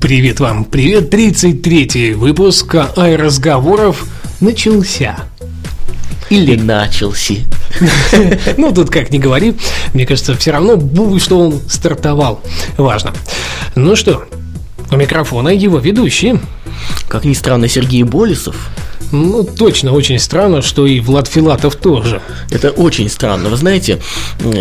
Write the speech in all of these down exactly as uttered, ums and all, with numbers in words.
Привет вам, привет, тридцать третий выпуск «Ай-разговоров» начался. Или начался. Ну, тут как ни говори, мне кажется, все равно, что он стартовал. Важно. Ну что, у микрофона его ведущий. Как ни странно, Сергей Болесов. Ну, точно очень странно, что и Влад Филатов тоже. Это очень странно. Вы знаете,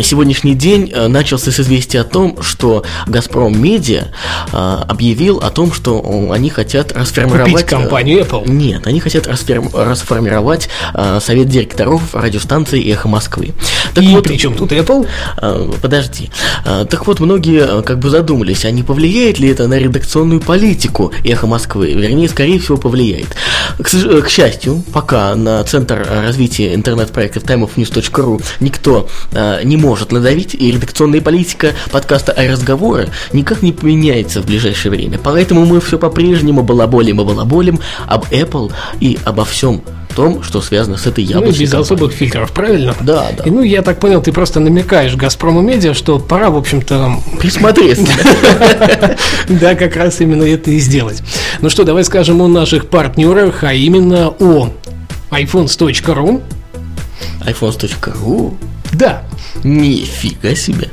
сегодняшний день начался с известия о том, что Газпром Медиа объявил о том, что они хотят расформировать... Купить компанию Apple? Нет, они хотят расформ... расформировать совет директоров радиостанции «Эхо Москвы». Так и вот, при чем тут Apple? Подожди. Так вот, многие как бы задумались, а не повлияет ли это на редакционную политику «Эхо Москвы»? Вернее, скорее всего, повлияет. К сожалению, к счастью, пока на Центр развития интернет-проектов timeofnews.ru никто э, не может надавить, и редакционная политика подкаста «Ай-разговоры» никак не поменяется в ближайшее время. Поэтому мы все по-прежнему балаболим и балаболим об Apple и обо всем том, что связано с этой яблочной. Ну, без компанией. Особых фильтров, правильно? Да, да. И, ну, я так понял, ты просто намекаешь Газпрому Медиа, что пора, в общем-то... Присмотреться. Да, как раз именно это и сделать. Ну что, давай скажем о наших партнерах, а именно о iPhones.ru. iPhones.ru? Да. Нифига себе.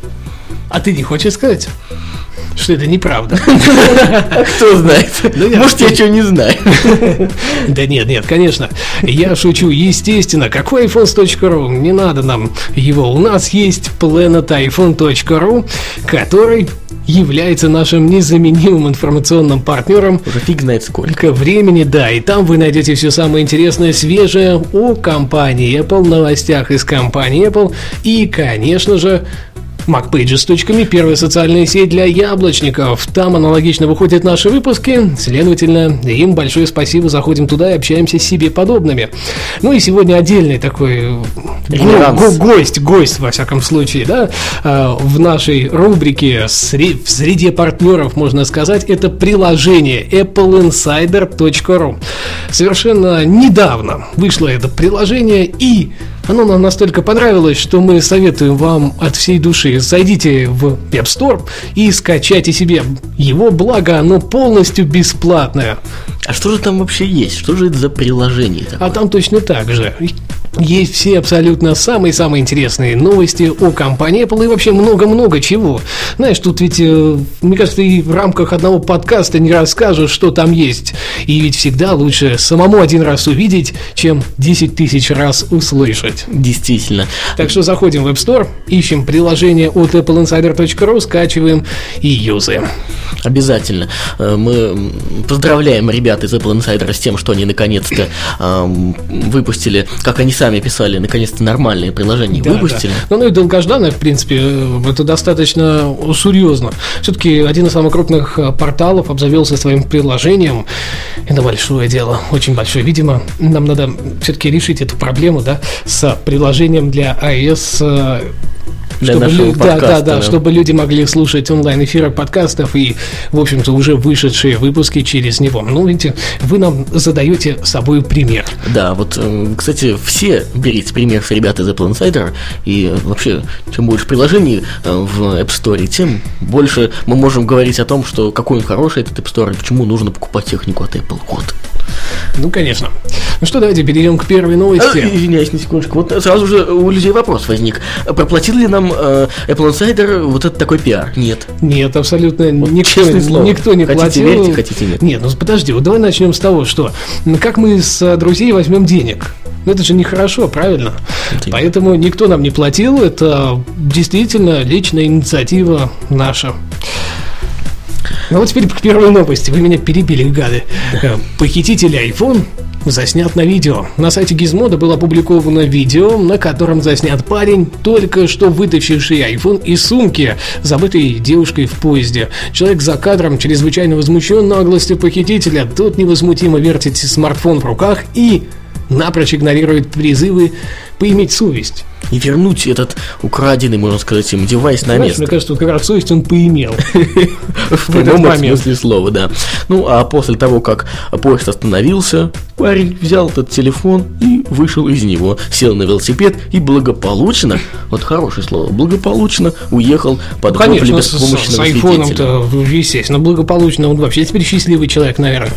А ты не хочешь сказать, что это неправда? А кто знает? Может, я чего не знаю. Да нет, нет, конечно. Я шучу, естественно. Какой iPhones.ru? Не надо нам его. У нас есть Planet iPhone.ru, который является нашим незаменимым информационным партнером. Уже фиг знает сколько времени, да. И там вы найдете все самое интересное, свежее о компании Apple, новостях из компании Apple и, конечно же, MacPages.me, первая социальная сеть для яблочников. Там аналогично выходят наши выпуски, следовательно, им большое спасибо, заходим туда и общаемся с себе подобными. Ну и сегодня отдельный такой го- го- гость, гость, во всяком случае, да, в нашей рубрике сре- в среде партнеров, можно сказать, это приложение Apple Инсайдер точка ру. Совершенно недавно вышло это приложение, и оно нам настолько понравилось, что мы советуем вам от всей души. Зайдите в App Store и скачайте себе его, благо оно полностью бесплатное. А что же там вообще есть? Что же это за приложение такое? А там точно так же. Есть все абсолютно самые-самые интересные новости о компании Apple и вообще много-много чего. Знаешь, тут ведь, мне кажется, и в рамках одного подкаста не расскажешь, что там есть. И ведь всегда лучше самому один раз увидеть, чем десять тысяч раз услышать. Действительно. Так что заходим в App Store, ищем приложение от Apple Инсайдер точка ру, скачиваем и юзаем. Обязательно. Мы поздравляем ребят из Apple Insider с тем, что они наконец-то выпустили, как они сами писали, наконец-то нормальные приложения, да, выпустили. Да. Ну, ну и долгожданное, в принципе, это достаточно серьезно. Все-таки один из самых крупных порталов обзавелся своим приложением. Это большое дело, очень большое. Видимо, нам надо все-таки решить эту проблему, да, с приложением для iOS. Для чтобы нашего лю... подкаста, да, да, да, да, чтобы люди могли слушать онлайн-эфиры подкастов и, в общем-то, уже вышедшие выпуски через него. Ну, видите, вы нам задаете собой пример. Да, вот, кстати, все берите пример с ребят из Apple Insider. И вообще, чем больше приложений в App Store, тем больше мы можем говорить о том, что какой он хороший, этот App Store, и почему нужно покупать технику от Apple. Вот. Ну, конечно. Ну что, давайте перейдем к первой новости. а, Извиняюсь, на секундочку. Вот сразу же у людей вопрос возник. Проплатил ли нам э, Apple Insider вот этот такой пиар? Нет. Нет, абсолютно вот никто, никто не хотите платил. Хотите верьте, хотите нет. Нет, ну подожди, вот давай начнем с того, что как мы с друзей возьмем денег? Ну это же нехорошо, правильно? Ты... Поэтому никто нам не платил. Это действительно личная инициатива наша. Ну вот теперь к первой новости. Вы меня перебили, гады. Да. Похитители iPhone заснят на видео. На сайте Gizmodo было опубликовано видео, на котором заснят парень, только что вытащивший iPhone из сумки, забытой девушкой в поезде. Человек за кадром чрезвычайно возмущен наглостью похитителя. Тот невозмутимо вертит смартфон в руках и напрочь игнорирует призывы поиметь совесть и вернуть этот украденный, можно сказать, им девайс на место. Мне кажется, вот как раз совесть он поимел. В прямом смысле слова, да. Ну, а после того, как поезд остановился, парень взял этот телефон и вышел из него, сел на велосипед и благополучно, вот хорошее слово, благополучно уехал под вопли беспомощного свидетеля. Конечно, с айфоном-то, естественно, благополучно он вообще теперь счастливый человек, наверное.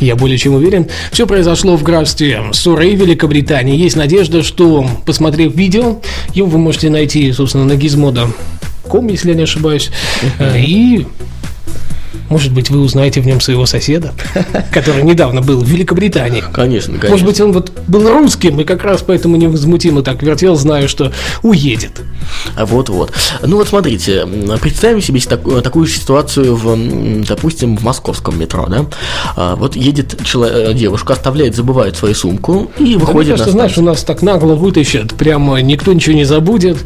Я более чем уверен. Все произошло в графстве Суррей, Великобритании. Есть надежда, что, посмотрев видео, его вы можете найти, собственно, на gizmodo точка ком, если я не ошибаюсь, uh-huh. и, может быть, вы узнаете в нем своего соседа, который недавно был в Великобритании. Конечно, конечно. Может быть, он вот был русским и как раз поэтому невозмутимо так вертел, знаю, что уедет. А вот-вот. Ну вот смотрите, представим себе так, такую ситуацию, в, допустим, в московском метро, да? А, вот едет чело- девушка, оставляет, забывает свою сумку и выходит а на станцию. Знаешь, у нас так нагло вытащат, прямо никто ничего не забудет,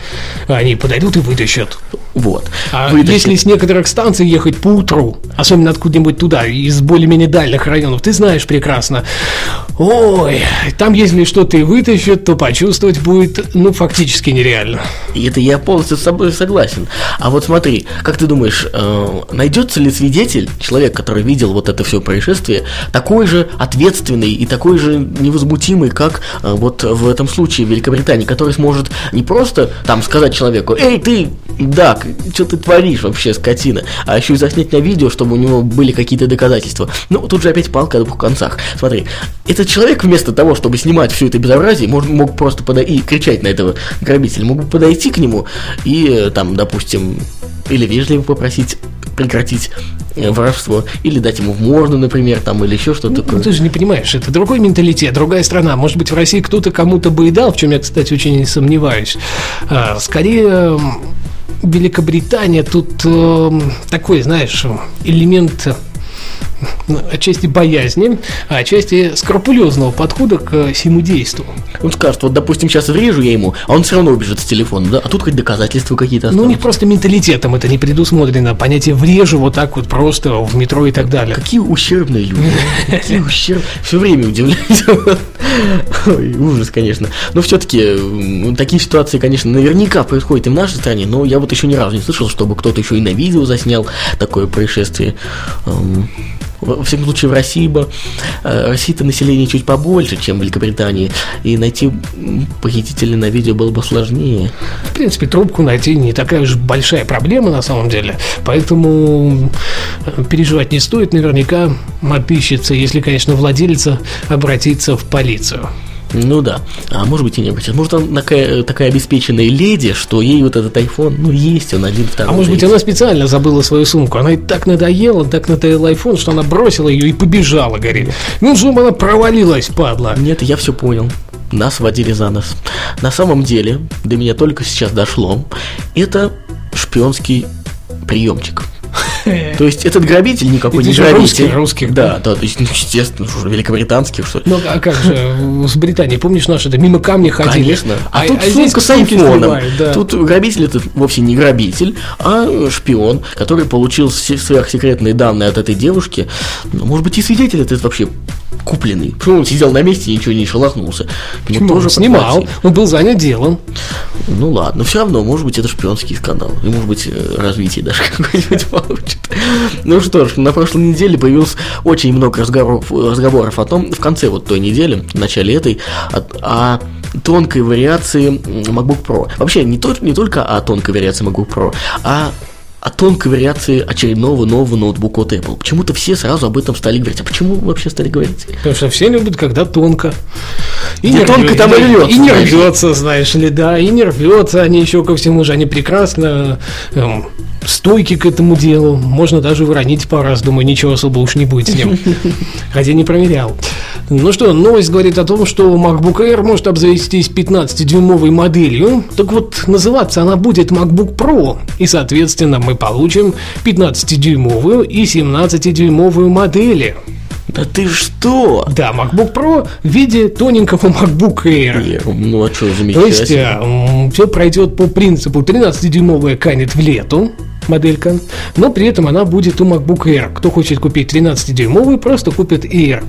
они подойдут и вытащат. Вот. А вытащат. Если с некоторых станций ехать по утру, особенно откуда-нибудь туда, из более-менее дальних районов, ты знаешь прекрасно, ой, там если что-то и вытащат, то почувствовать будет, ну, фактически нереально. И это я полностью с собой согласен. А вот смотри, как ты думаешь, найдется ли свидетель, человек, который видел вот это все происшествие, такой же ответственный и такой же невозмутимый, как вот в этом случае в Великобритании, который сможет не просто там сказать человеку: «Эй, ты, да, что ты творишь вообще, скотина», а еще и заснять на видео, чтобы у него были какие-то доказательства. Ну, тут же опять палка о двух концах. Смотри, этот человек вместо того, чтобы снимать все это безобразие, мог, мог просто подойти и кричать на этого грабителя, мог бы подойти к нему и там, допустим, или вежливо попросить прекратить воровство, или дать ему в морду, например, там, или еще что-то. Ну, такое. Ты же не понимаешь, это другой менталитет, другая страна. Может быть, в России кто-то кому-то бы и дал, в чем я, кстати, очень не сомневаюсь. А, скорее... Великобритания тут э, такой, знаешь, элемент отчасти боязни, а отчасти скрупулезного подхода к всему действу. Он скажет: вот, допустим, сейчас врежу я ему, а он все равно убежит с телефона, да? А тут хоть доказательства какие-то останутся. Ну, у них просто менталитетом это не предусмотрено. Понятие «врежу» вот так вот просто в метро и так далее. Какие ущербные люди. Какие ущербные. Все время удивляюсь. Ой, ужас, конечно. Но все-таки такие ситуации, конечно, наверняка происходят и в нашей стране, но я вот еще ни разу не слышал, чтобы кто-то еще и на видео заснял такое происшествие. Во всяком случае, в России бы России-то население чуть побольше, чем в Великобритании, и найти похитителя на видео было бы сложнее. В принципе, трубку найти не такая уж большая проблема на самом деле, поэтому переживать не стоит, наверняка отыщется, если, конечно, владелец обратится в полицию. Ну да, а может быть и не обратиться. Может, она такая, такая обеспеченная леди, что ей вот этот iPhone, ну, есть он один, второй. А может быть, она специально забыла свою сумку. Она и так надоела, так надоела iPhone, что она бросила ее и побежала, говорит. Ну, чтобы она провалилась, падла. Нет, я все понял. Нас водили за нос. На самом деле, до меня только сейчас дошло, это шпионский приемчик. То есть этот грабитель никакой не грабитель. Русских, русских, да, да, то есть, ну, естественно, великобританских, что ли. Ну, а как же, с Британии, помнишь, наши это мимо камня ходили? Конечно, а, а тут а сумка с айфоном, да. Тут грабитель это вовсе не грабитель, а шпион, который получил сверхсекретные данные от этой девушки. Может быть, и свидетель этот вообще купленный. Почему он сидел на месте и ничего не шелохнулся? Почему? Тоже он снимал, он был занят делом. Ну ладно, все равно, может быть, это шпионский скандал. И, может быть, развитие даже какое-нибудь получит. Ну что ж, на прошлой неделе появилось очень много разговоров, разговоров о том, в конце вот той недели, в начале этой, о, о тонкой вариации MacBook Pro. Вообще, не, то, не только о тонкой вариации MacBook Pro, а о тонкой вариации очередного нового ноутбука от Apple. Почему-то все сразу об этом стали говорить. А почему вообще стали говорить? Потому что все любят, когда тонко. И не тонко рв... там и рвется. И не рвется, знаешь ли, да, и не рвется. Они еще ко всему же, они прекрасно эм, стойки к этому делу. Можно даже выронить пару раз, думаю, ничего особо уж не будет с ним. Хотя не проверял. Ну что, новость говорит о том, что MacBook Air может обзавестись пятнадцатидюймовой моделью. Так вот, называться она будет MacBook Pro. И, соответственно, мы получим пятнадцатидюймовую и семнадцатидюймовую модели. Да ты что? Да, MacBook Pro в виде тоненького MacBook Air. Air. Ну, а что, замечательно. То есть, все пройдет по принципу тринадцатидюймовая канет в лету моделька, но при этом она будет у MacBook Air. Кто хочет купить тринадцатидюймовый, просто купит Air.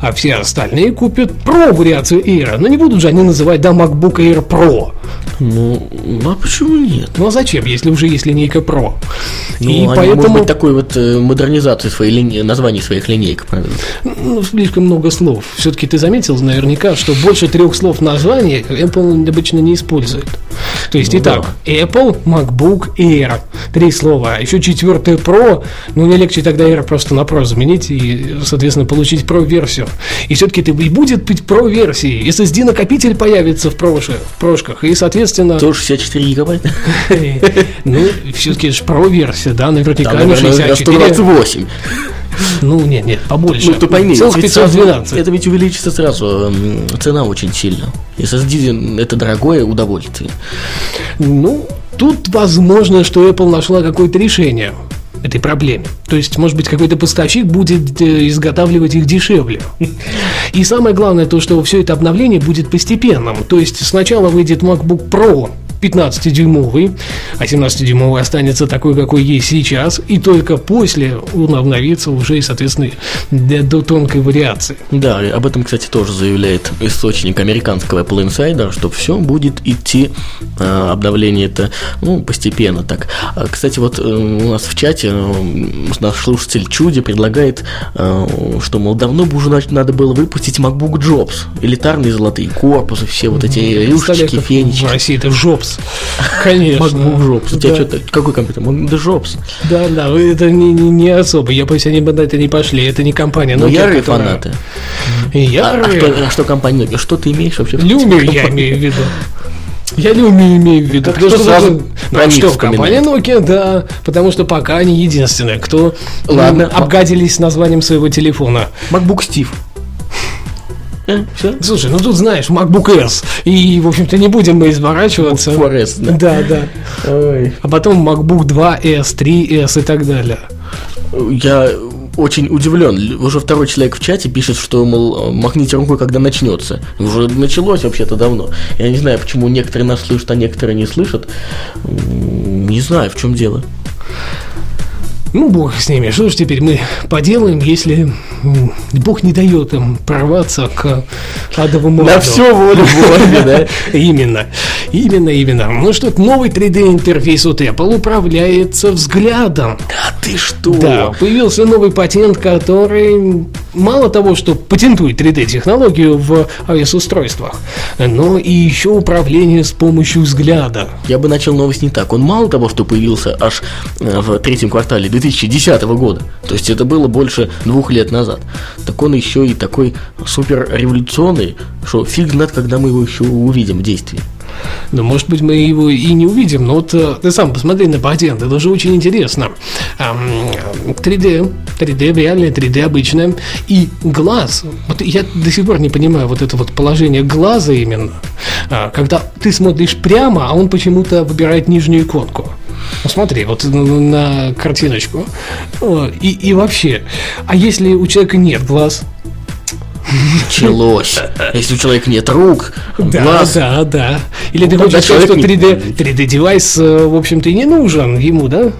А все остальные купят Pro вариацию Air. Но не будут же они называть, да, MacBook Air Pro. Ну, а почему нет? Ну, а зачем, если уже есть линейка Pro? Ну, и они, поэтому... может быть, такой вот модернизацию своей линейки, названий своих линейок, правильно? Ну, слишком много слов. Все-таки ты заметил наверняка, что больше трех слов названия Apple обычно не использует. То есть, ну, итак, да. Apple, MacBook, Air. Три слова. Еще четвертое Pro. Ну, не легче тогда Air просто на Pro заменить и, соответственно, получить Pro-версию. И все-таки это и будет быть Pro-версией. эс эс ди-накопитель появится в прошках. И, соответственно... Тоже шестьдесят четыре гигабайта. Ну, все-таки же Pro-версия, да, наверняка шестьдесят четыре. Ну, нет, нет, побольше. Ну, ты пойми, пятьсот двенадцать. Это ведь увеличится сразу, цена очень сильно. эс эс ди — это дорогое удовольствие. Ну, тут возможно, что Apple нашла какое-то решение этой проблеме. То есть, может быть, какой-то поставщик будет изготавливать их дешевле. И самое главное то, что все это обновление будет постепенным. То есть, сначала выйдет MacBook Pro пятнадцатидюймовый, а семнадцатидюймовый останется такой, какой есть сейчас, и только после он обновится уже и, соответственно, до тонкой вариации. Да, об этом, кстати, тоже заявляет источник американского Apple Insider, что все будет идти, э, обновление это, ну, постепенно так. Кстати, вот э, у нас в чате э, наш слушатель Чуди предлагает, э, что, мол, давно бы уже значит, надо было выпустить MacBook Jobs, элитарные золотые корпусы, все вот эти рюшечки, фенечки. В России это Jobs. Конечно. MacBook Jobs. У тебя да. что-то, какой компьютер? Да Jobs. Да, да, это не, не, не особо. Я боюсь, они бы на это не пошли. Это не компания. Но ярые которая... фанаты. Ярые. А, а, что, а что компания? Что ты имеешь вообще? Люмию я имею в виду. Я не умею, имею в виду. Кто сразу ну, что в компании Nokia, да, потому что пока они единственные, кто Ладно, м- обгадились названием своего телефона. MacBook Steve. Все? Слушай, ну тут знаешь, MacBook S. И, в общем-то, не будем мы изворачиваться. MacBook да. Да, да. Ой. А потом MacBook два эс, три эс и так далее. Я очень удивлен. Уже второй человек в чате пишет, что, мол, махните рукой, когда начнется. Уже началось вообще-то давно. Я не знаю, почему некоторые нас слышат, а некоторые не слышат. Не знаю, в чем дело. Ну, бог с ними, что ж теперь мы поделаем, если бог не дает им прорваться к адовому аду. На все волю Божью, да? Именно, именно, именно. Ну что, новый три дэ-интерфейс от Apple управляется взглядом. Да ты что? Да, появился новый патент, который мало того, что патентует три дэ-технологию в iOS-устройствах, но и еще управление с помощью взгляда. Я бы начал новость не так. Он мало того, что появился аж в третьем квартале две тысячи десятого года, то есть это было больше двух лет назад, так он еще и такой супер революционный, что фиг знает, когда мы его еще увидим в действии. Ну, может быть, мы его и не увидим, но вот ты сам посмотри на патент, это же очень интересно. три дэ, три дэ, реальное три дэ обычное, и глаз, вот я до сих пор не понимаю вот это вот положение глаза именно, когда ты смотришь прямо, а он почему-то выбирает нижнюю иконку. Ну, смотри, вот на картиночку. И, и вообще, а если у человека нет глаз? Началось. Если у человека нет рук, да, глаз. Да, да. Или ну, ты хочешь сказать, что три дэ, три дэ-девайс, в общем-то, и не нужен ему, да?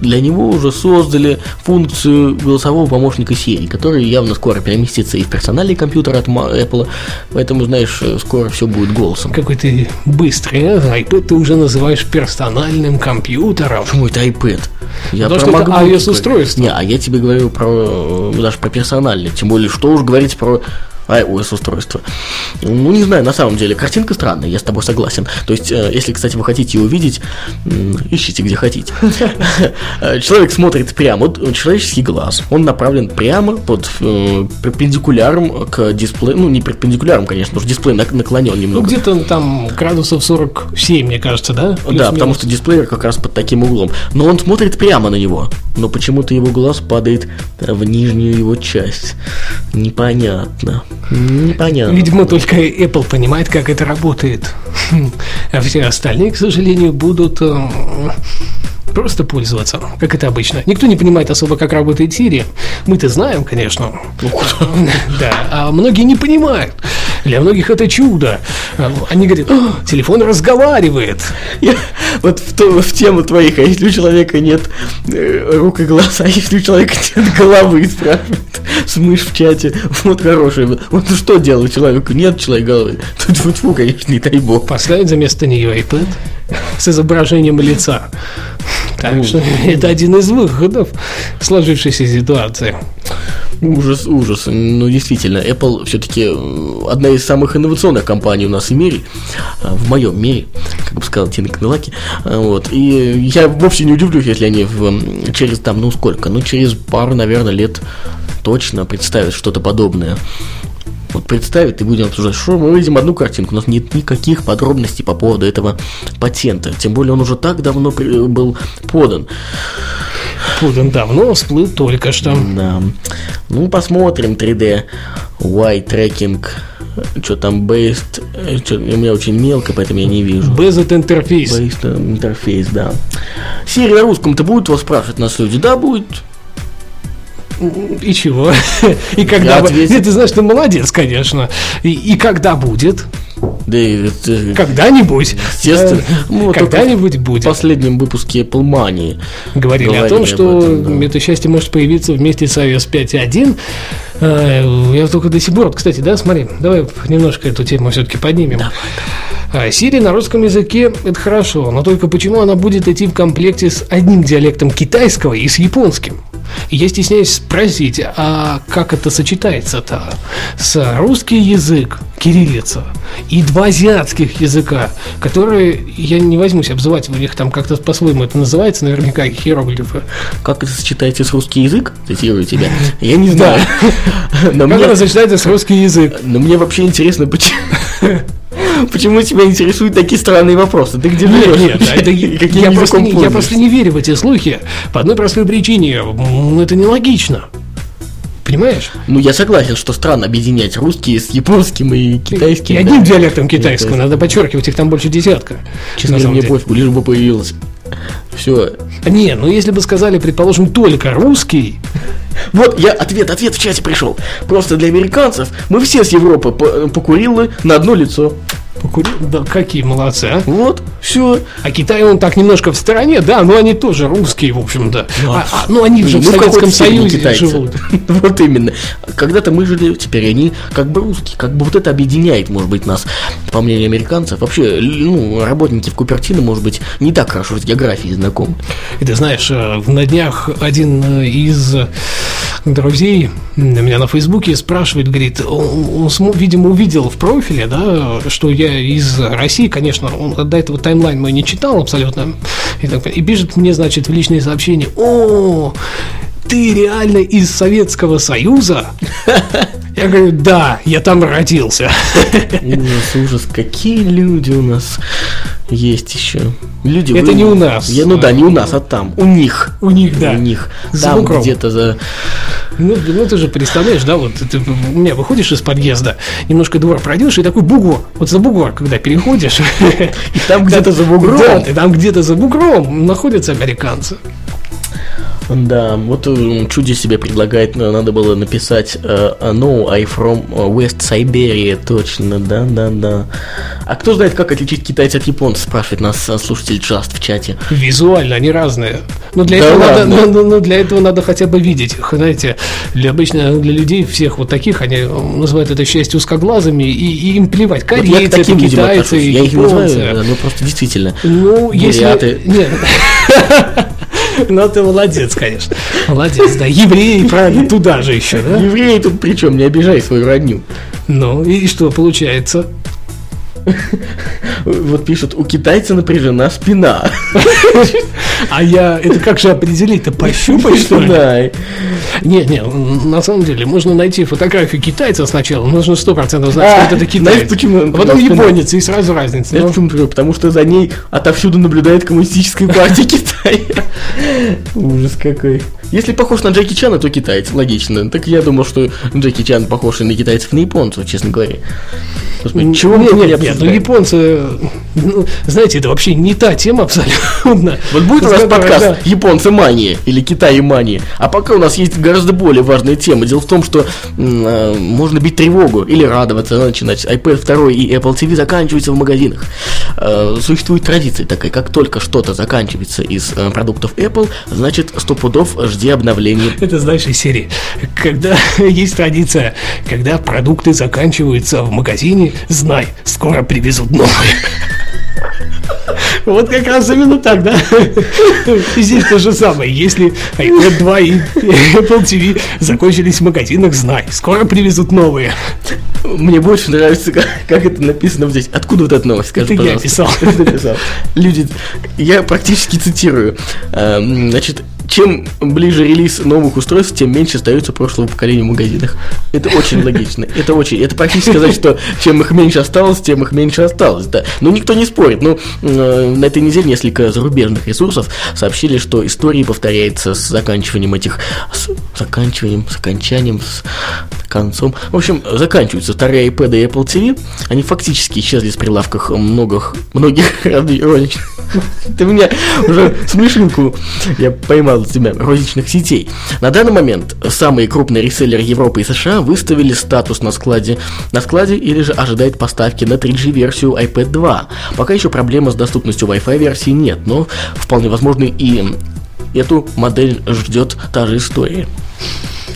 Для него уже создали функцию голосового помощника Siri, который явно скоро переместится и в персональный компьютер от Apple. Поэтому, знаешь, скоро все будет голосом. Какой ты быстрый, а? iPad ты уже называешь персональным компьютером. Почему это iPad? Я про iOS-устройство. Не, а я тебе говорю про даже про персональный. Тем более, что уж говорить про iOS-устройство. Ну, не знаю, на самом деле, картинка странная, я с тобой согласен. То есть, если, кстати, вы хотите ее увидеть, ищите, где хотите. Человек смотрит прямо, вот человеческий глаз, он направлен прямо под перпендикуляром к дисплею, ну, не перпендикуляром, конечно, потому что дисплей наклонен немного. Ну, где-то там градусов сорок семь, мне кажется, да? Плюс, да, минус. Потому что дисплей как раз под таким углом. Но он смотрит прямо на него, но почему-то его глаз падает в нижнюю его часть. Непонятно. Непонятно. Видимо, только Apple понимает, как это работает. А все остальные, к сожалению, будут Просто пользоваться, как это обычно. Никто не понимает особо, как работает Siri. Мы-то знаем, конечно. Да, а многие не понимают. Для многих это чудо. Они говорят, телефон разговаривает. Я, вот в, ту, в тему твоих, а если у человека нет э, рук и глаз, а если у человека нет головы, спрашивают, смышь в чате, вот хороший. Вот что делать человеку? Нет человека головы. Тьфу-тьфу, конечно, не дай бог. Поставить за место нее iPad с изображением лица. Так что это один из выходов сложившейся ситуации. Ужас, ужас. Ну, действительно, Apple все-таки одна из самых инновационных компаний у нас в мире, в моем мире, как бы сказал Тина Канелаки. Вот. И я вовсе не удивлюсь, если они в, через там, ну сколько, ну через пару, наверное, лет точно представят что-то подобное. Вот представят и будем обсуждать, что мы видим одну картинку, у нас нет никаких подробностей по поводу этого патента, тем более он уже так давно при, был подан. Подан давно, всплыл только что. Да. Ну, посмотрим три дэ, Wi-Fi tracking, что там, based, что, у меня очень мелко, поэтому я не вижу. Based interface. Based interface, да. Siri на русском-то будет вас спрашивать на суде? Да, будет. И чего? И когда будет? Нет, ты знаешь, ты молодец, конечно. И, и когда будет? Да и когда-нибудь. Естественно. Ну, когда-нибудь будет. В последнем выпуске Apple Money говорили, говорили о том, что об этом, да. Это счастье может появиться вместе с iOS пять точка один. Я только до сих пор, кстати, да, смотри, давай немножко эту тему все-таки поднимем. Давай, давай. Siri на русском языке – это хорошо, но только почему она будет идти в комплекте с одним диалектом китайского и с японским? И я стесняюсь спросить, а как это сочетается-то? С русский язык, кириллица, и два азиатских языка, которые, я не возьмусь обзывать, у них там как-то по-своему это называется, наверняка иероглифы. Как это сочетается с русский язык? Цитирую тебя. Я не знаю. Как это сочетается с русский язык? Но мне вообще интересно, почему... Почему тебя интересуют такие странные вопросы? Ты где живешь? Нет, нет, это, я, просто не, я просто не верю в эти слухи. По одной простой причине. Это нелогично. Понимаешь? Ну, я согласен, что странно объединять русские с японским и китайским. И одним да. диалектом китайского. Надо подчеркивать, их там больше десятка. Честно, мне пофигу, лишь бы появилось. Все. Не, ну если бы сказали, предположим, только русский. Вот я ответ, ответ в чате пришел. Просто для американцев мы все с Европы покурилы на одно лицо. Покурил? Да, какие молодцы, а? Вот, все. А Китай, он так немножко в стороне, да, но они тоже русские, в общем-то. Ну, а, а, ну они же ну, в Советском Союзе китайцы живут. Вот именно. Когда-то мы жили, теперь они как бы русские, как бы вот это объединяет, может быть, нас, по мнению американцев. Вообще, ну, работники в Купертино, может быть, не так хорошо с географией знакомы. И ты знаешь, на днях один из друзей на меня на Фейсбуке спрашивает, говорит, он, он, видимо, увидел в профиле, да, что я из России, конечно, он, до этого таймлайн мой не читал абсолютно, и, так, и пишет мне, значит, в личные сообщения: «О, ты реально из Советского Союза?» Я говорю, да, я там родился. Ужас, ужас, какие люди у нас есть еще. Люди, это вы... не у нас. Я, ну да, не у нас, а там. У них. У них, да. У них. Там где-то за... Ну, ну, ты же представляешь, да, вот ты у меня выходишь из подъезда, немножко двор пройдешь, и такой бугор. Вот за бугор, когда переходишь. И там где-то за бугром. Да, ты там где-то за бугром находятся американцы. Да, вот чуди себе предлагает, надо было написать uh, No, I from West Siberia, точно, да-да-да. А кто знает, как отличить китайца от японца, спрашивает нас слушатель Just в чате. Визуально они разные, но для, да этого, надо, но, но, но для этого надо хотя бы видеть их, знаете, для обычно для людей всех вот таких, они называют это счастье узкоглазыми, и, и им плевать, корейцы, вот китайцы, и я их называю, ну просто действительно, ну, если... Нет. Ну, ты молодец, конечно. Молодец, да. Евреи, правильно, туда же еще, да? Евреи тут при чем? Не обижай свою родню. Ну, и что получается? Вот пишут, у китайца напряжена спина. А я, это как же определить-то, пощупать, что ли? Не, не, на самом деле, можно найти фотографию китайца сначала, нужно сто процентов знать, что это китаец. Знаешь, почему? Вот он японец, и сразу разница. Потому что за ней отовсюду наблюдает коммунистическая партия Китая. Ужас какой. Если похож на Джеки Чана, то китаец, логично. Так я думал, что Джеки Чан похож и на китайцев, и на японцев, честно говоря. Господи, чего мне не обсуждать? Нет, ну японцы Ну, знаете, это вообще не та тема абсолютно. Вот будет у нас подкаст да. «Японцы мании» или «Китай мании». А пока у нас есть гораздо более важная тема. Дело в том, что э, можно бить тревогу или радоваться, начинать. iPad два и Apple ти ви заканчиваются в магазинах. Э, существует традиция такая: как только что-то заканчивается из э, продуктов Apple, значит, сто пудов жди обновлений. Это знаешь из серии. Когда есть традиция, когда продукты заканчиваются в магазине, знай, скоро привезут новые. Вот как раз именно так, да? И здесь то же самое. Если iPad два и Apple ти ви закончились в магазинах, знай, скоро привезут новые. Мне больше нравится, как, как это написано здесь. Откуда вот эта новость, скажи, это пожалуйста. Я писал. Люди, я практически цитирую. Значит, чем ближе релиз новых устройств, тем меньше остается прошлого поколения в магазинах. Это очень логично. Это очень. Это практически сказать, что чем их меньше осталось, тем их меньше осталось. Да. Но никто не спорит. Но э, на этой неделе несколько зарубежных ресурсов сообщили, что история повторяется с заканчиванием этих. С заканчиванием, с окончанием, с концом. В общем, заканчиваются вторые iPad и Apple ти ви. Они фактически исчезли с прилавков многих многих розничных. Ты меня уже смешинку я поймал. Тебя розничных сетей. На данный момент самые крупные реселлеры Европы и США выставили статус на складе, на складе или же ожидает поставки на три джи-версию iPad два. Пока еще проблемы с доступностью Wi-Fi версии нет, но вполне возможно и эту модель ждет та же история.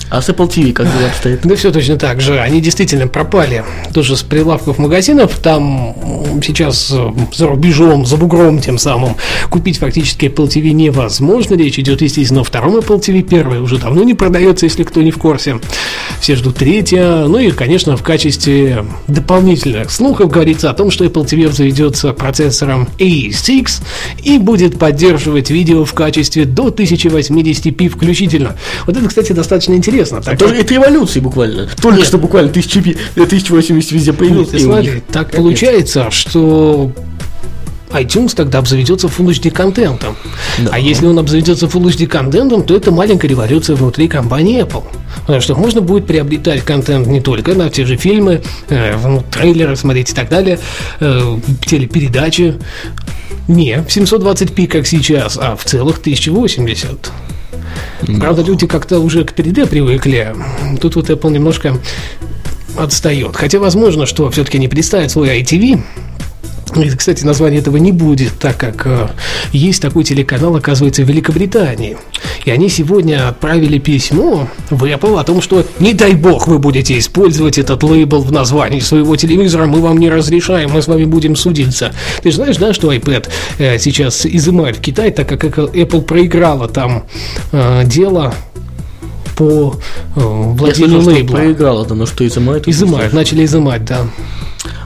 А с Apple ти ви как дела обстоят? Да все точно так же. Они действительно пропали тоже с прилавков магазинов. Там сейчас за рубежом, за бугром тем самым купить фактически Apple ти ви невозможно. Речь идет, естественно, о втором Apple ти ви. Первый уже давно не продается, если кто не в курсе. Все ждут третье. Ну и, конечно, в качестве дополнительных слухов говорится о том, что Apple ти ви заведется процессором эй шесть и будет поддерживать видео в качестве до тысяча восемьдесят пи включительно. Вот это, кстати, достаточно интересно. Так это, это эволюция буквально. Только нет. Что буквально тысяча восемьдесят везде появился. Смотри, так как получается, нет. Что iTunes тогда обзаведется Full эйч ди контентом. Да. А если он обзаведется Full эйч ди контентом, то это маленькая революция внутри компании Apple. Потому что можно будет приобретать контент не только на те же фильмы, э, ну, трейлеры смотреть и так далее, э, телепередачи. Не в семьсот двадцать пи, как сейчас, а в целых тысяча восемьдесят. Правда, люди как-то уже к три дэ привыкли. Тут вот Apple немножко отстает. Хотя возможно, что все-таки не представит свой ай ти ви. И, кстати, названия этого не будет, так как э, есть такой телеканал, оказывается, в Великобритании. И они сегодня отправили письмо в Apple о том, что не дай бог вы будете использовать этот лейбл в названии своего телевизора, мы вам не разрешаем, мы с вами будем судиться. Ты же знаешь, да, что iPad э, сейчас изымают в Китае, так как Apple проиграла там э, дело по э, владению лейбла. Проиграла, но что изымают? Изымают, начали изымать, да.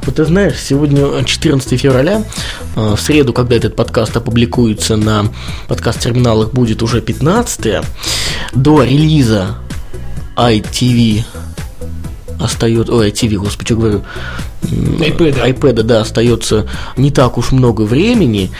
Вот ты знаешь, сегодня четырнадцатого февраля, в среду, когда этот подкаст опубликуется на подкаст-терминалах, будет уже пятнадцатое. До релиза iTV остается... Ой, iTV, господи, что говорю... iPad. iPad, да, остается не так уж много времени,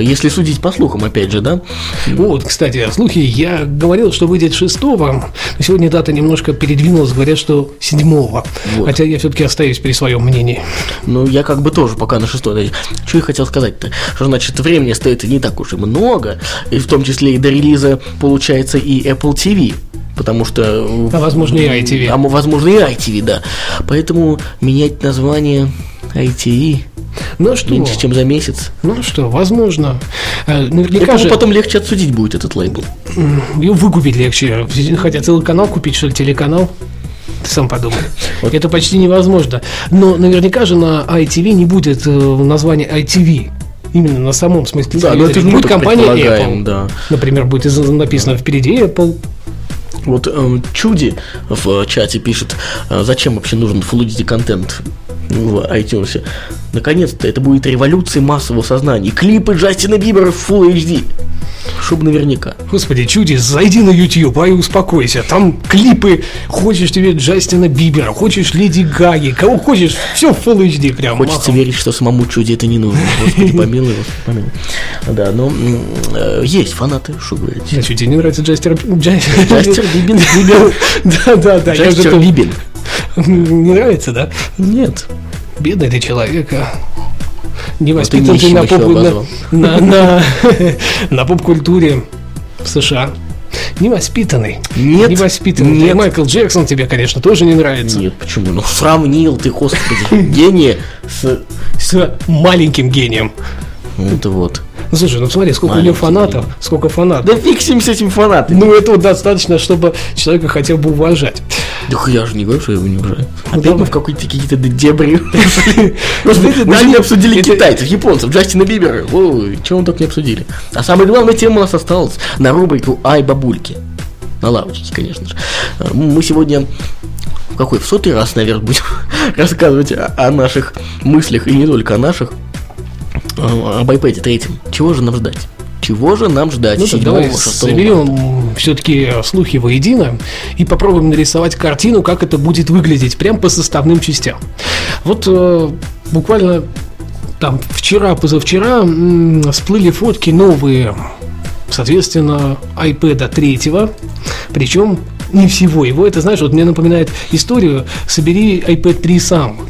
если судить по слухам, опять же, да. Вот, кстати, о слухе я говорил, что выйдет шестого, сегодня дата немножко передвинулась, говорят, что седьмого. Вот. Хотя я все-таки остаюсь при своем мнении. Ну, я как бы тоже пока на шестое. Что я хотел сказать-то? Что, значит, времени остается не так уж и много, и в том числе и до релиза, получается, и Apple ти ви. Потому что... А возможно и iTV. А возможно и iTV, да. Поэтому менять название iTV ну, что? меньше, чем за месяц. Ну что, возможно. Наверняка же... потом легче отсудить будет этот лейбл. Его выкупить легче. Хотя целый канал купить, что ли, телеканал. Ты сам подумай. Вот. Это почти невозможно. Но наверняка же на iTV не будет названия iTV. Именно на самом смысле. Да, но это будет компания Apple. Да. Например, будет написано впереди Apple. Вот э, Чуди в чате пишет, э, зачем вообще нужен Full эйч ди контент в iTunes. Наконец-то это будет революция массового сознания. И клипы Джастина Бибера в Full эйч ди. Чтоб наверняка. Господи, Чуди, зайди на YouTube, а и успокойся. Там клипы, хочешь тебе Джастина Бибера, хочешь Леди Гаги, кого хочешь, все в Full эйч ди прям. Хочется махом верить, что самому Чуди это не нужно. Господи, помилуй, помилуй. Да, но э, есть фанаты, что говорить. Да, Чуди, не нравится Джастер Бибин. Да, да, да. Джастер Бибин. Не нравится, да? Нет. Бедный ты человек, а. не воспитан вот ты на, поп, на, на, на, на поп-культуре в США. Невоспитанный. Нет. Невоспитанный. Нет. Майкл Джексон тебе, конечно, тоже не нравится. Нет, почему? Ну, сравнил ты, господи, гения с... с маленьким гением. Это вот. Ну, слушай, ну смотри, сколько маленький у него фанатов, гений. Сколько фанатов. Да фиг с ним, с этим фанатами. Ну, этого достаточно, чтобы человека хотел бы уважать. Да я же не говорю, что я его не уважаю. Опять ну, мы в какой-то какие-то дебри. Мы не обсудили китайцев, японцев, Джастина Бибера. Ой, чего мы только не обсудили. А самая главная тема у нас осталась на рубрику «Ай, бабульки». На лавочке, конечно же. Мы сегодня в какой? В сотый раз, наверное, будем рассказывать о наших мыслях, и не только о наших, об iPad три. Чего же нам ждать? Чего же нам ждать? Ну, давай соберем все-таки слухи воедино и попробуем нарисовать картину, как это будет выглядеть, прям по составным частям. Вот э, буквально там вчера-позавчера м- всплыли фотки новые, соответственно, iPad три, причем не всего его. Это, знаешь, вот мне напоминает историю «Собери iPad три сам».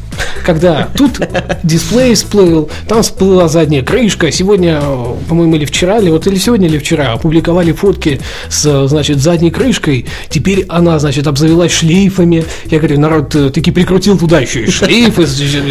Когда тут дисплей всплыл, там всплыла задняя крышка. Сегодня, по-моему, или вчера, или вот или сегодня, или вчера опубликовали фотки с, значит, задней крышкой. Теперь она, значит, обзавелась шлейфами. Я говорю, народ таки прикрутил туда еще и шлейфы,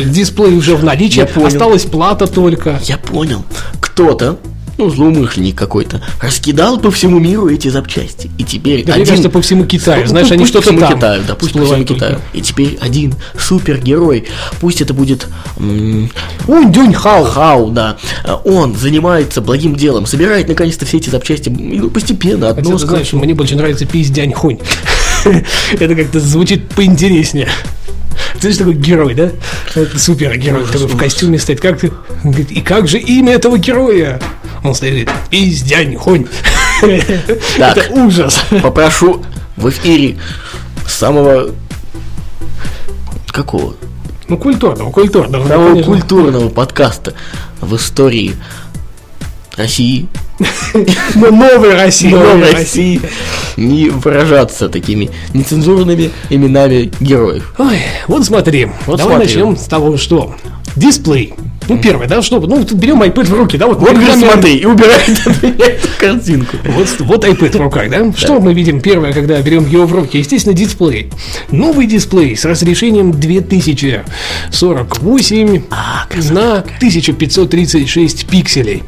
дисплей уже в наличии. Осталась плата только. Я понял. Кто-то, ну, злоумышленник какой-то, раскидал по всему миру эти запчасти. И теперь да, один... Мне кажется, по всему Китаю, ну, знаешь, они что-то там Китаю, да, пусть по всему Китаю. И теперь один супергерой, пусть это будет м- Унь Дюнь Хау. Хау, да. Он занимается благим делом, собирает наконец-то все эти запчасти, ну, постепенно, одно. Хотя, ты знаешь, мне больше нравится пиздянь хунь. Это как-то звучит поинтереснее. Ты же такой герой, да? Это супергерой, который в костюме стоит. Как ты? И как же имя этого героя? Он стоит, пиздянь-хонь. Это ужас. Попрошу в эфире самого... Какого? Ну, культурного, культурного. Самого ну, культурного подкаста в истории России. Но новой России. Новой России. Не выражаться такими нецензурными именами героев. Ой, вот смотри. Вот давай смотри. Начнем с того, что дисплей. Ну, mm-hmm. первое, да, что, ну, берем iPad в руки, да, вот. Вот, говорит, смотри, и убирает от меня эту картинку. Вот, вот iPad в руках, да? Что мы видим первое, когда берем его в руки? Естественно, дисплей. Новый дисплей с разрешением две тысячи сорок восемь а, на тысяча пятьсот тридцать шесть пикселей.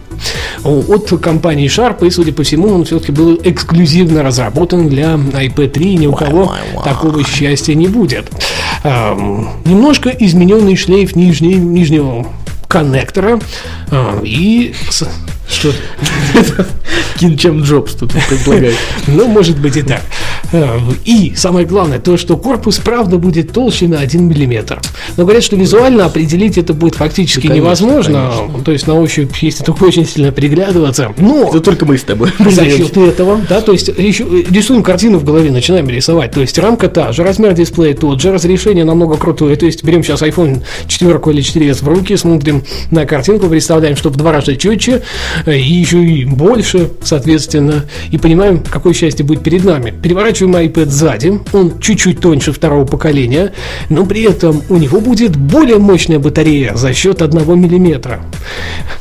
От компании Sharp, и, судя по всему, он все-таки был эксклюзивно разработан для iPad три, и ни у кого такого счастья не будет. Эм, немножко измененный шлейф нижней, нижнего коннектора э, и... Что? Кинчем Джобс тут предлагает. Ну, может быть и так. И самое главное, то, что корпус правда будет толще на один миллиметр. Но говорят, что визуально определить это будет фактически да, конечно, невозможно конечно. То есть на ощупь, если только очень сильно приглядываться. Но это только мы с тобой. За счет этого, да, то есть рисуем картину в голове, начинаем рисовать. То есть рамка та же, размер дисплея тот же, разрешение намного крутое. То есть берем сейчас iPhone четыре или четыре эс в руки, смотрим на картинку, представляем, что в два раза четче и еще и больше, соответственно, и понимаем, какое счастье будет перед нами. Переворачиваем iPad сзади, он чуть-чуть тоньше второго поколения, но при этом у него будет более мощная батарея за счет одного миллиметра.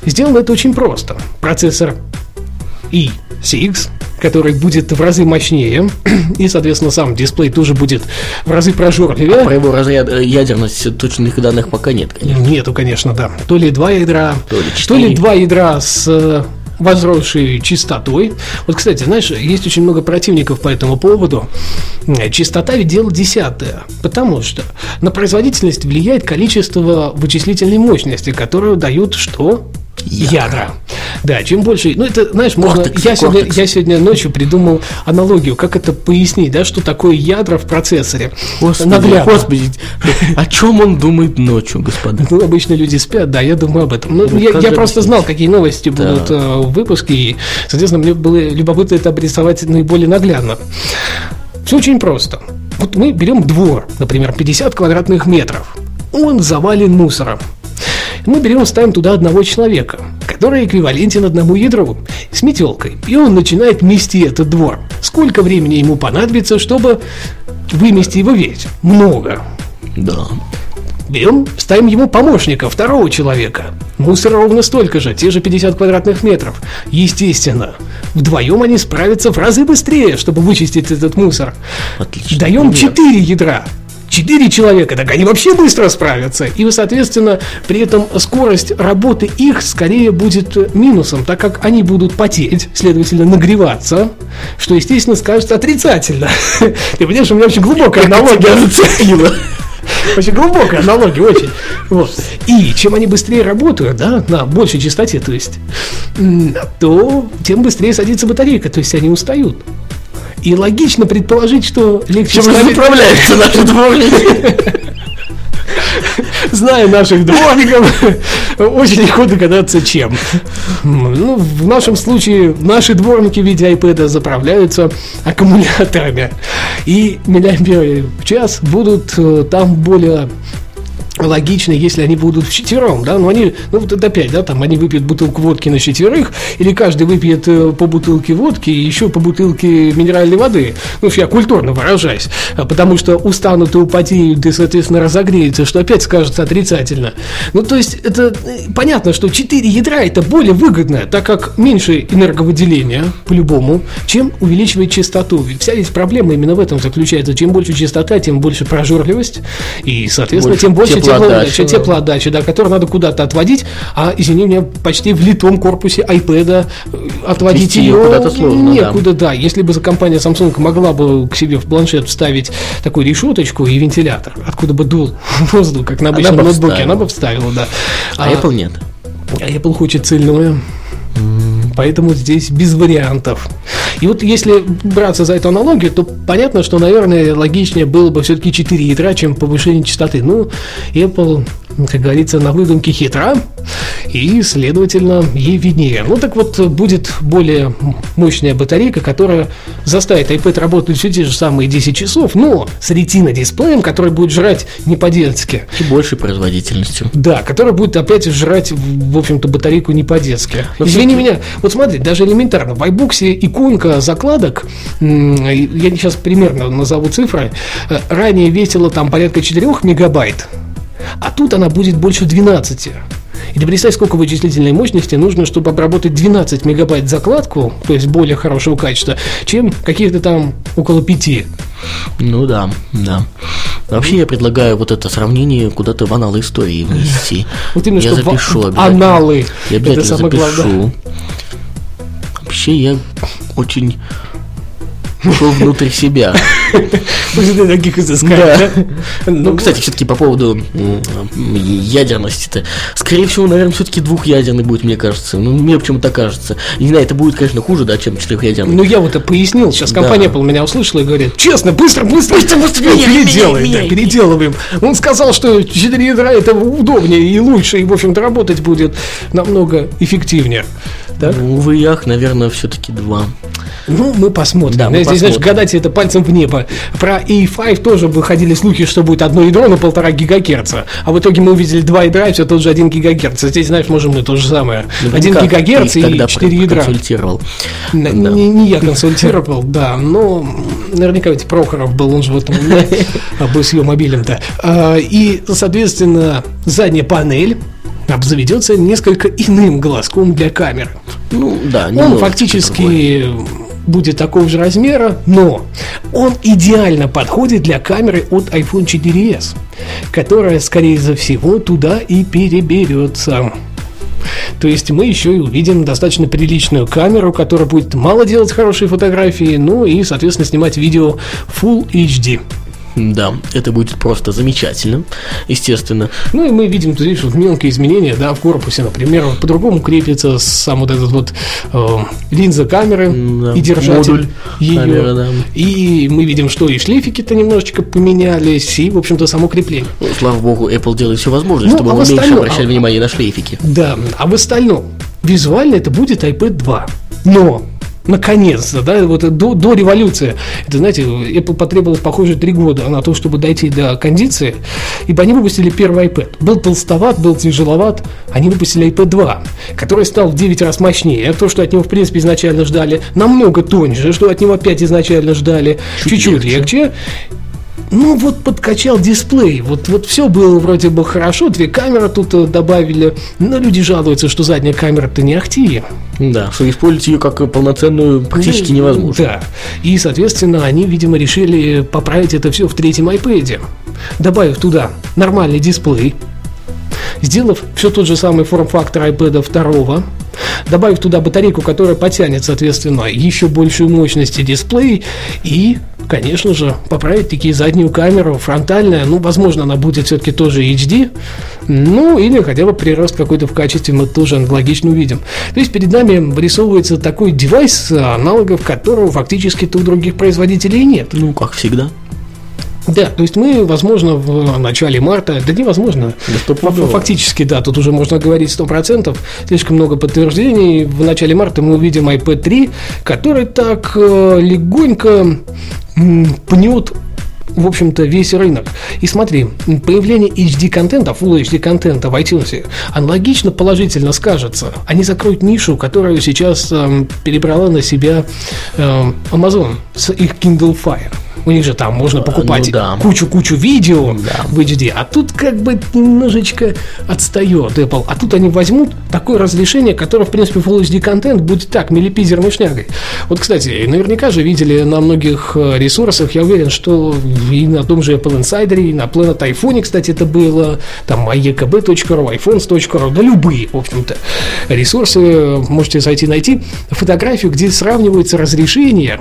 Сделано это очень просто. Процессор и шесть, который будет в разы мощнее, и, соответственно, сам дисплей тоже будет в разы прожорливее. А про его разряд, ядерность точных данных пока нет, конечно. Нету, конечно, да. То ли два ядра, то ли, то ли два ядра с возросшей частотой. Вот, кстати, знаешь, есть очень много противников по этому поводу. Частота ведь дело десятое, потому что на производительность влияет количество вычислительной мощности, которую дают что? Ядра. Ядра. Да, чем больше. Ну, это, знаешь, можно. Кортекс, я, сегодня, я сегодня ночью придумал аналогию, как это пояснить, да, что такое ядра в процессоре. Господи, наглядно. Господи, о чем он думает ночью, господа? Ну, обычно люди спят, да, я думаю об этом. Ну, ну, я, я просто знал, какие новости да. будут э, в выпуске, и, соответственно, мне было любопытно это обрисовать наиболее наглядно. Все очень просто. Вот мы берем двор, например, пятьдесят квадратных метров. Он завален мусором. Мы берем, ставим туда одного человека, который эквивалентен одному ядру, с метелкой, и он начинает мести этот двор. Сколько времени ему понадобится, чтобы вымести его весь? Много. Да. Берем, ставим ему помощника, второго человека. Мусора ровно столько же, те же пятьдесят квадратных метров. Естественно, вдвоем они справятся в разы быстрее, чтобы вычистить этот мусор. Отлично. Даем четыре ядра. Четыре человека, так они вообще быстро справятся. И, соответственно, при этом скорость работы их скорее будет минусом, так как они будут потеть, следовательно, нагреваться, что, естественно, скажется отрицательно. Ты понимаешь, у меня вообще глубокая аналогия зацепила. Очень глубокая аналогия, очень. Вот. И чем они быстрее работают, да, на большей частоте, то есть, то тем быстрее садится батарейка, то есть они устают. И логично предположить, что легче ставить... Заправляется наше дворники. Зная наших дворников, очень легко догадаться, чем. Ну, в нашем случае наши дворники в виде iPad заправляются аккумуляторами. И миллиампер в час будут там более... логично, если они будут вчетвером, да, но они, ну вот опять, да, там они выпьют бутылку водки на четверых, или каждый выпьет по бутылке водки и еще по бутылке минеральной воды, ну, я культурно выражаюсь, потому что устанут и употеют, и, соответственно, разогреются, что опять скажется отрицательно. Ну, то есть, это понятно, что четыре ядра это более выгодно, так как меньше энерговыделения, по-любому, чем увеличивает частоту. Ведь вся ведь проблема именно в этом заключается. Чем больше частота, тем больше прожорливость, и, соответственно, больше, тем больше теплоотдача, теплоотдача, да, которую надо куда-то отводить, а, извини меня, почти в литом корпусе iPad отводить ее куда-то сложно, некуда, да. да. Если бы компания Samsung могла бы к себе в планшет вставить такую решеточку и вентилятор, откуда бы дул воздух, как на обычном она ноутбуке, вставила. Она бы вставила, да. А, а Apple нет. А Apple хочет цельную. Поэтому здесь без вариантов. И вот если браться за эту аналогию, то понятно, что, наверное, логичнее было бы все-таки четыре ядра, чем повышение частоты. Ну, Apple, как говорится, на выдумке хитра, и, следовательно, ей виднее. Ну, так вот, будет более мощная батарейка, которая заставит iPad работать все те же самые десять часов, но с ретина-дисплеем, который будет жрать не по-детски. И большей производительностью. Да, которая будет опять жрать, в общем-то, батарейку не по-детски. Но Извини все-таки... меня... Вот смотри, даже элементарно, в iBook'е иконка закладок, я сейчас примерно назову цифры, ранее весила там порядка четыре мегабайт, а тут она будет больше двенадцати. И ты представь, сколько вычислительной мощности нужно, чтобы обработать двенадцать мегабайт закладку, то есть более хорошего качества, чем каких-то там около пяти. Ну да, да. Вообще я предлагаю вот это сравнение куда-то в аналы истории внести. Вот именно, я запишу обязательно. Аналы. Я обязательно это самое запишу. Главное. Вообще я очень ушел внутрь себя. После таких изысканий. Ну, кстати, все-таки по поводу ядерности-то. Скорее всего, наверное, все-таки двухъядерный будет, мне кажется. Ну, мне почему-то кажется. Не знаю, это будет, конечно, хуже, да, чем четырехъядерный. Ну, я вот это пояснил. Сейчас компания Apple меня услышала и говорит: честно, быстро, быстро, быстро, быстро, переделываем. Он сказал, что четыре ядра это удобнее и лучше, и, в общем-то, работать будет намного эффективнее. Увы, ях, наверное, все-таки два. Ну, мы посмотрим. Да, мы здесь, посмотрим. Знаешь, гадать это пальцем в небо. Про эй пять тоже выходили слухи, что будет одно ядро на полтора гигагерца. А в итоге мы увидели два ядра и все тот же один гигагерц. Здесь, знаешь, можем мы то же самое. Ну, один как? Гигагерц и четыре ядра. Консультировал. Не, да. не, не я консультировал, да. Но наверняка ведь Прохоров был, он же вот был с ее мобилем-то. И, соответственно, задняя панель обзаведется несколько иным глазком для камер. Ну, да, не он фактически будет такого же размера, но он идеально подходит для камеры от iPhone четыре эс, которая, скорее всего, туда и переберется. То есть мы еще и увидим достаточно приличную камеру, которая будет мало делать хорошие фотографии, ну и, соответственно, снимать видео Full эйч ди. Да, это будет просто замечательно, естественно. Ну и мы видим, ты видишь, вот мелкие изменения, да, в корпусе, например, вот по-другому крепится сам вот этот вот э, линза камеры, да, и держатель модуль ее, камеры, да. И мы видим, что и шлейфики-то немножечко поменялись, и, в общем-то, само крепление. Ну, слава богу, Apple делает все возможное, ну, чтобы а мы меньше обращали а... внимание на шлейфики. Да, а в остальном, визуально это будет iPad два, но... Наконец-то, да, вот до, до революции. Это, знаете, Apple потребовалось, похоже, три года на то, чтобы дойти до кондиции. Ибо они выпустили первый iPad. Был толстоват, был тяжеловат. Они выпустили iPad два, который стал в девять раз мощнее. То, что от него, в принципе, изначально ждали. Намного тоньше, что от него опять изначально ждали. Чуть, чуть легче. легче ну вот подкачал дисплей, вот, вот все было вроде бы хорошо, две камеры тут добавили, но люди жалуются, что задняя камера-то не ахти. Да, что использовать ее как полноценную практически ну, невозможно. Да, и, соответственно, они, видимо, решили поправить это все в третьем iPad, добавив туда нормальный дисплей, сделав все тот же самый форм-фактор iPad два, добавив туда батарейку, которая потянет, соответственно, еще большую мощность дисплей и, конечно же, поправить такие заднюю камеру, фронтальная, ну, возможно, она будет все-таки тоже эйч ди, ну, или хотя бы прирост какой-то в качестве мы тоже аналогично увидим. То есть перед нами вырисовывается такой девайс, аналогов которого фактически-то у других производителей нет. Ну, как всегда. Да, то есть мы, возможно, в начале марта, да невозможно, фактически, да, тут уже можно говорить сто процентов, слишком много подтверждений, в начале марта мы увидим iPad три, который так легонько пнет, в общем-то, весь рынок. И смотри, появление эйч ди-контента, Full эйч ди-контента в iTunes аналогично положительно скажется. Они закроют нишу, которую сейчас э, перебрала на себя э, Amazon с их Kindle Fire. У них же там можно покупать кучу-кучу ну, да. видео да. в эйч ди, а тут как бы немножечко отстает Apple. А тут они возьмут такое разрешение, которое, в принципе, Full эйч ди-контент будет так, милипизерной шнягой. Вот, кстати, наверняка же видели на многих ресурсах, я уверен, что и на том же Apple Insider, и на Planet iPhone, кстати, это было, там my e k b точка r u, iPhones точка r u, да любые, в общем-то, ресурсы, можете зайти найти фотографию, где сравниваются разрешения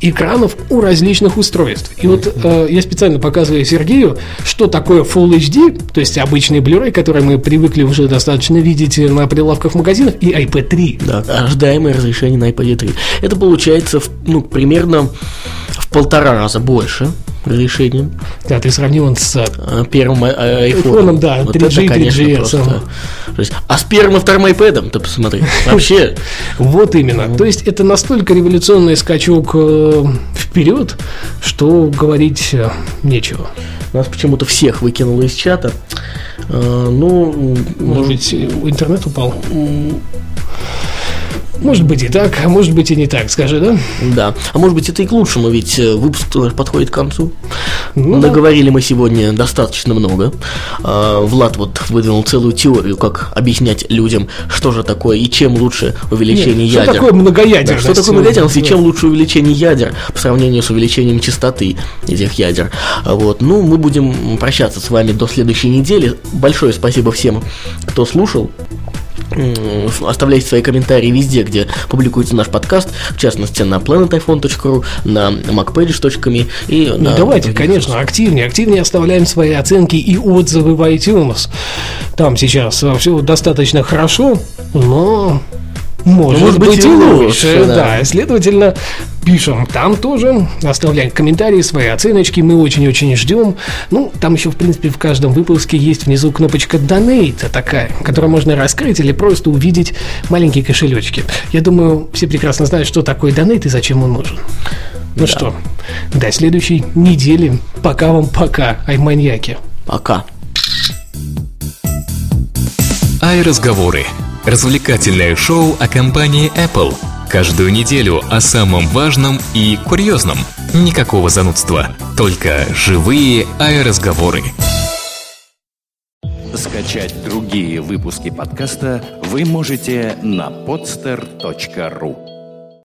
экранов у различных устройств. И вот э, я специально показываю Сергею, что такое Full эйч ди, то есть обычный Blu-ray, который мы привыкли уже достаточно видеть на прилавках магазинов, и iPad три. Да, ожидаемое разрешение на iPad три. Это получается ну, примерно в полтора раза больше разрешением. Да, ты сравнил он с первым iPhone, да, вот три джи, это, конечно, три джи эс. Просто... А с первым и вторым iPad'ом, ты посмотри, вообще. Вот именно, то есть это настолько революционный скачок вперед, что говорить нечего. Нас почему-то всех выкинуло из чата. Ну, может быть, интернет упал? Может быть и так, а может быть и не так, скажи, да? Да, а может быть это и к лучшему, ведь выпуск подходит к концу. Ну, наговорили да. мы сегодня достаточно много. а, Влад вот выдвинул целую теорию, как объяснять людям, что же такое и чем лучше увеличение Нет, ядер. Что такое многоядерность? Да, что такое многоядерность и чем лучше увеличение ядер по сравнению с увеличением частоты этих ядер. Вот. Ну, мы будем прощаться с вами до следующей недели. Большое спасибо всем, кто слушал. Оставляйте свои комментарии везде, где публикуется наш подкаст, в частности на planet iphone точка r u, на mac pages точка m e и ну, на... Давайте, конечно, активнее, активнее оставляем свои оценки и отзывы в iTunes. Там сейчас все достаточно хорошо, но может, может быть, быть и лучше, лучше да. да, следовательно, пишем там тоже, оставляем комментарии, свои оценочки, мы очень-очень ждем. Ну, там еще, в принципе, в каждом выпуске есть внизу кнопочка «Донейта» такая, которую можно раскрыть или просто увидеть маленькие кошелечки. Я думаю, все прекрасно знают, что такое донейт и зачем он нужен. Ну да. что, до следующей недели. Пока вам пока, ай-маньяки. Пока. Ай-разговоры. Развлекательное шоу о компании Apple. Каждую неделю о самом важном и курьезном. Никакого занудства, только живые ай-разговоры. Скачать другие выпуски подкаста вы можете на podster точка r u.